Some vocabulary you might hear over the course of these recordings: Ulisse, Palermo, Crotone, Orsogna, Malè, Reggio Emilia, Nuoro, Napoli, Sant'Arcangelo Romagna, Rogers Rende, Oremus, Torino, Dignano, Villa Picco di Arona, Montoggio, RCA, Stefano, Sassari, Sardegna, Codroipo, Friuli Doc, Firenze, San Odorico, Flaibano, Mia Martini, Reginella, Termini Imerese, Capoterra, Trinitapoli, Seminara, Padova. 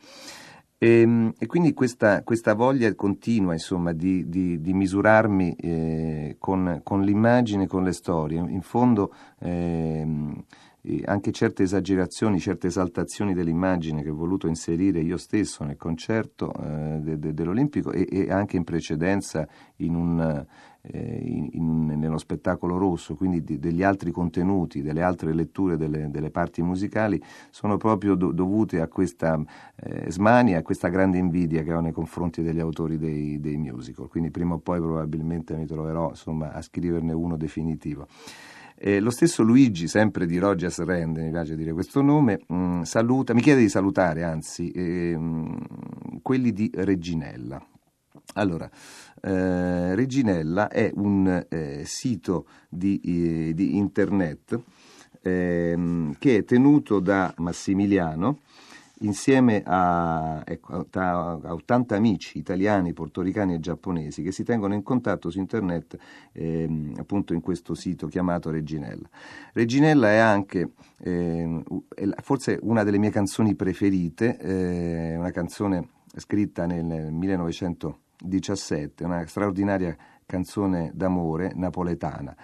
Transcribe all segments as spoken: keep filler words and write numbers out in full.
E, e quindi questa, questa voglia continua insomma di, di, di misurarmi eh, con, con l'immagine, con le storie. In fondo eh, anche certe esagerazioni, certe esaltazioni dell'immagine che ho voluto inserire io stesso nel concerto eh, de, de, dell'Olimpico e, e anche in precedenza in un... In, in, nello spettacolo rosso, quindi di, degli altri contenuti, delle altre letture delle, delle parti musicali, sono proprio do, dovute a questa eh, smania, a questa grande invidia che ho nei confronti degli autori dei, dei musical. Quindi prima o poi probabilmente mi troverò insomma a scriverne uno definitivo. Eh, lo stesso Luigi, sempre di Rogers Rende, mi piace dire questo nome, mh, saluta, mi chiede di salutare anzi eh, mh, quelli di Reginella. Allora, eh, Reginella è un eh, sito di, eh, di internet eh, che è tenuto da Massimiliano, insieme a, ecco, a ottanta amici italiani, portoricani e giapponesi che si tengono in contatto su internet, eh, appunto in questo sito chiamato Reginella. Reginella è anche eh, forse una delle mie canzoni preferite, eh, una canzone scritta nel millenovecentodiciassette, una straordinaria canzone d'amore napoletana.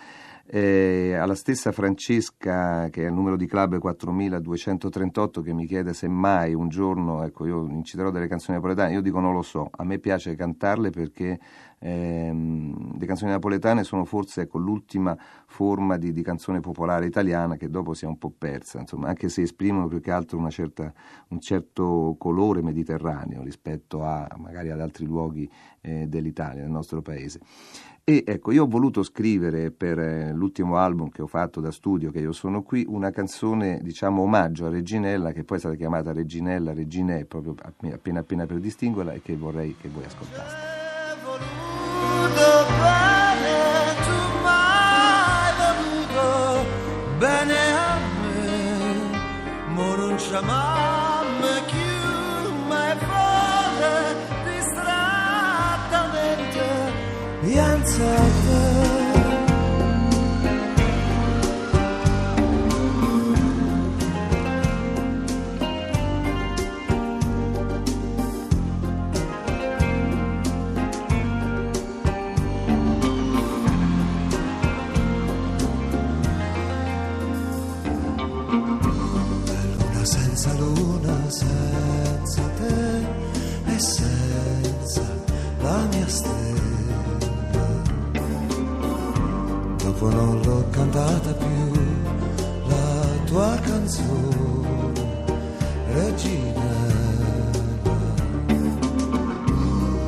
Eh, alla stessa Francesca, che è il numero di club quattromiladuecentotrentotto, che mi chiede se mai un giorno, ecco, io inciterò delle canzoni napoletane, io dico non lo so, a me piace cantarle perché ehm, le canzoni napoletane sono forse, ecco, l'ultima forma di, di canzone popolare italiana che dopo si è un po' persa, insomma, anche se esprimono più che altro una certa, un certo colore mediterraneo rispetto a magari ad altri luoghi eh, dell'Italia, del nostro paese. E ecco, io ho voluto scrivere per l'ultimo album che ho fatto da studio, che io sono qui, una canzone, diciamo, omaggio a Reginella, che poi è stata chiamata Reginella, Reginè, proprio appena appena per distinguerla, e che vorrei che voi ascoltaste. Pianza luna senza luna, senza te e senza la mia stella. Non l'ho cantata più la tua canzone, Reginella.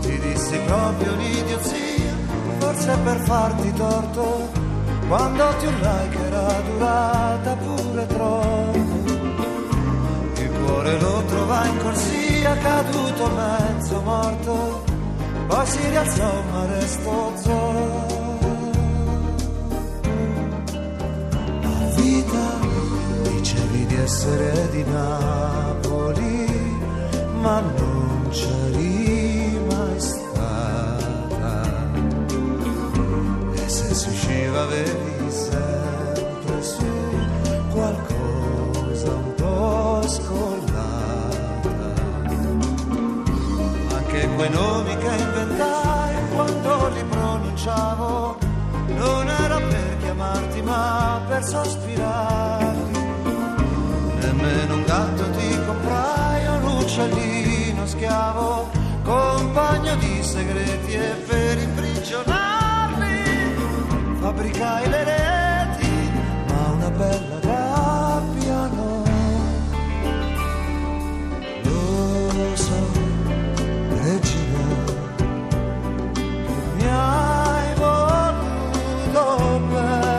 Ti dissi proprio un'idiozia, forse per farti torto, quando ti urlai che era durata pure troppo. Il cuore lo trovai in corsia, caduto mezzo morto, poi si rialzò ma restò zolo. Dicevi di essere di Napoli, ma non c'eri mai stata. E se si usciva avevi sempre su qualcosa un po' scollata. Anche quei nomi che inventai quando li pronunciavo, non era per chiamarti ma per sospirarti. Nemmeno un gatto ti comprai, un uccellino schiavo, compagno di segreti, e per imprigionarli fabbricai le reti, ma una bella rabbia no. Lo so, Regina, mi hai voluto bene.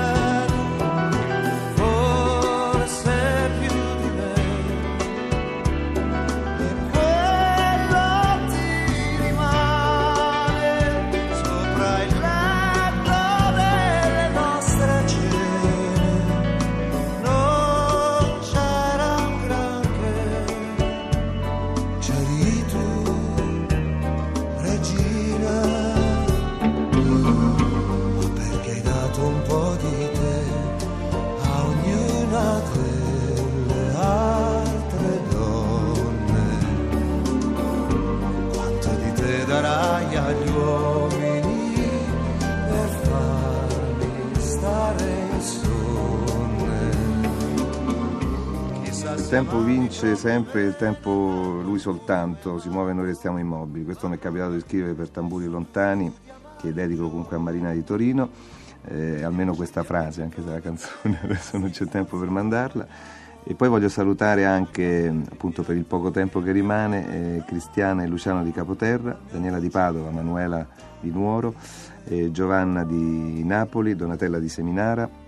Il tempo vince sempre, il tempo lui soltanto si muove e noi restiamo immobili. Questo mi è capitato di scrivere per Tamburi Lontani, che dedico comunque a Marina di Torino, eh, almeno questa frase, anche se la canzone adesso non c'è tempo per mandarla. E poi voglio salutare anche, appunto per il poco tempo che rimane, eh, Cristiana e Luciano di Capoterra, Daniela di Padova, Manuela di Nuoro, eh, Giovanna di Napoli, Donatella di Seminara,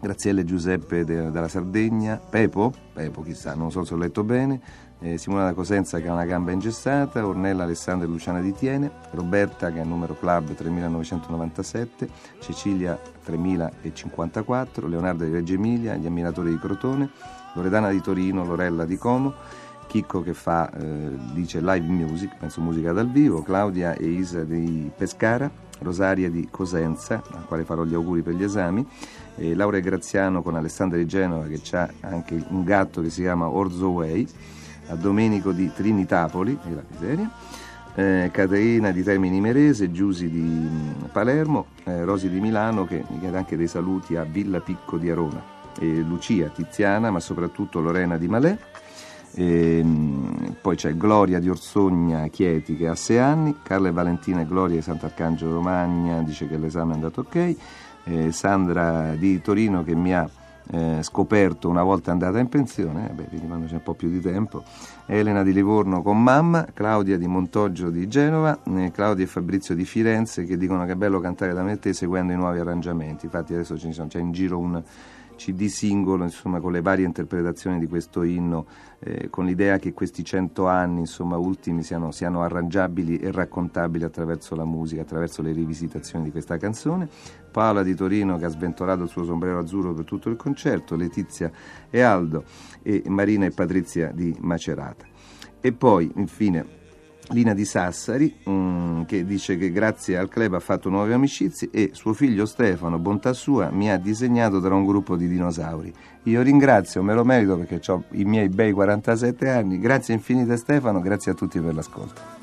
Graziele Giuseppe de, dalla Sardegna, Pepo, Pepo chissà, non so se ho letto bene, eh, Simona da Cosenza che ha una gamba ingessata, Ornella, Alessandra e Luciana di Tiene, Roberta che è numero club tremilanovecentonovantasette, Cecilia tremilacinquantaquattro, Leonardo di Reggio Emilia, gli ammiratori di Crotone, Loredana di Torino, Lorella di Como, Chicco che fa, eh, dice live music, penso musica dal vivo, Claudia e Isa di Pescara, Rosaria di Cosenza, al quale farò gli auguri per gli esami, e Laura e Graziano con Alessandra di Genova, che c'ha anche un gatto che si chiama Orzo Way, a Domenico di Trinitapoli, e la miseria, eh, Caterina di Termini Imerese, Giusi di mh, Palermo, eh, Rosi di Milano, che mi chiede anche dei saluti a Villa Picco di Arona, e Lucia, Tiziana, ma soprattutto Lorena di Malè, e poi c'è Gloria di Orsogna Chieti che ha sei anni, Carla e Valentina e Gloria di Sant'Arcangelo Romagna, dice che l'esame è andato ok, e Sandra di Torino che mi ha eh, scoperto una volta andata in pensione, eh, beh, quindi quando c'è un po' più di tempo, Elena di Livorno con mamma, Claudia di Montoggio di Genova, eh, Claudia e Fabrizio di Firenze che dicono che è bello cantare da me te seguendo i nuovi arrangiamenti, infatti adesso ci sono, c'è in giro un C D singolo, insomma, con le varie interpretazioni di questo inno, eh, con l'idea che questi cento anni, insomma, ultimi siano, siano arrangiabili e raccontabili attraverso la musica, attraverso le rivisitazioni di questa canzone. Paola di Torino che ha sventolato il suo sombrero azzurro per tutto il concerto, Letizia e Aldo, e Marina e Patrizia di Macerata. E poi, infine, Lina di Sassari, um, che dice che grazie al club ha fatto nuove amicizie e suo figlio Stefano, bontà sua, mi ha disegnato tra un gruppo di dinosauri. Io ringrazio, me lo merito perché ho i miei bei quarantasette anni. Grazie infinite Stefano, grazie a tutti per l'ascolto.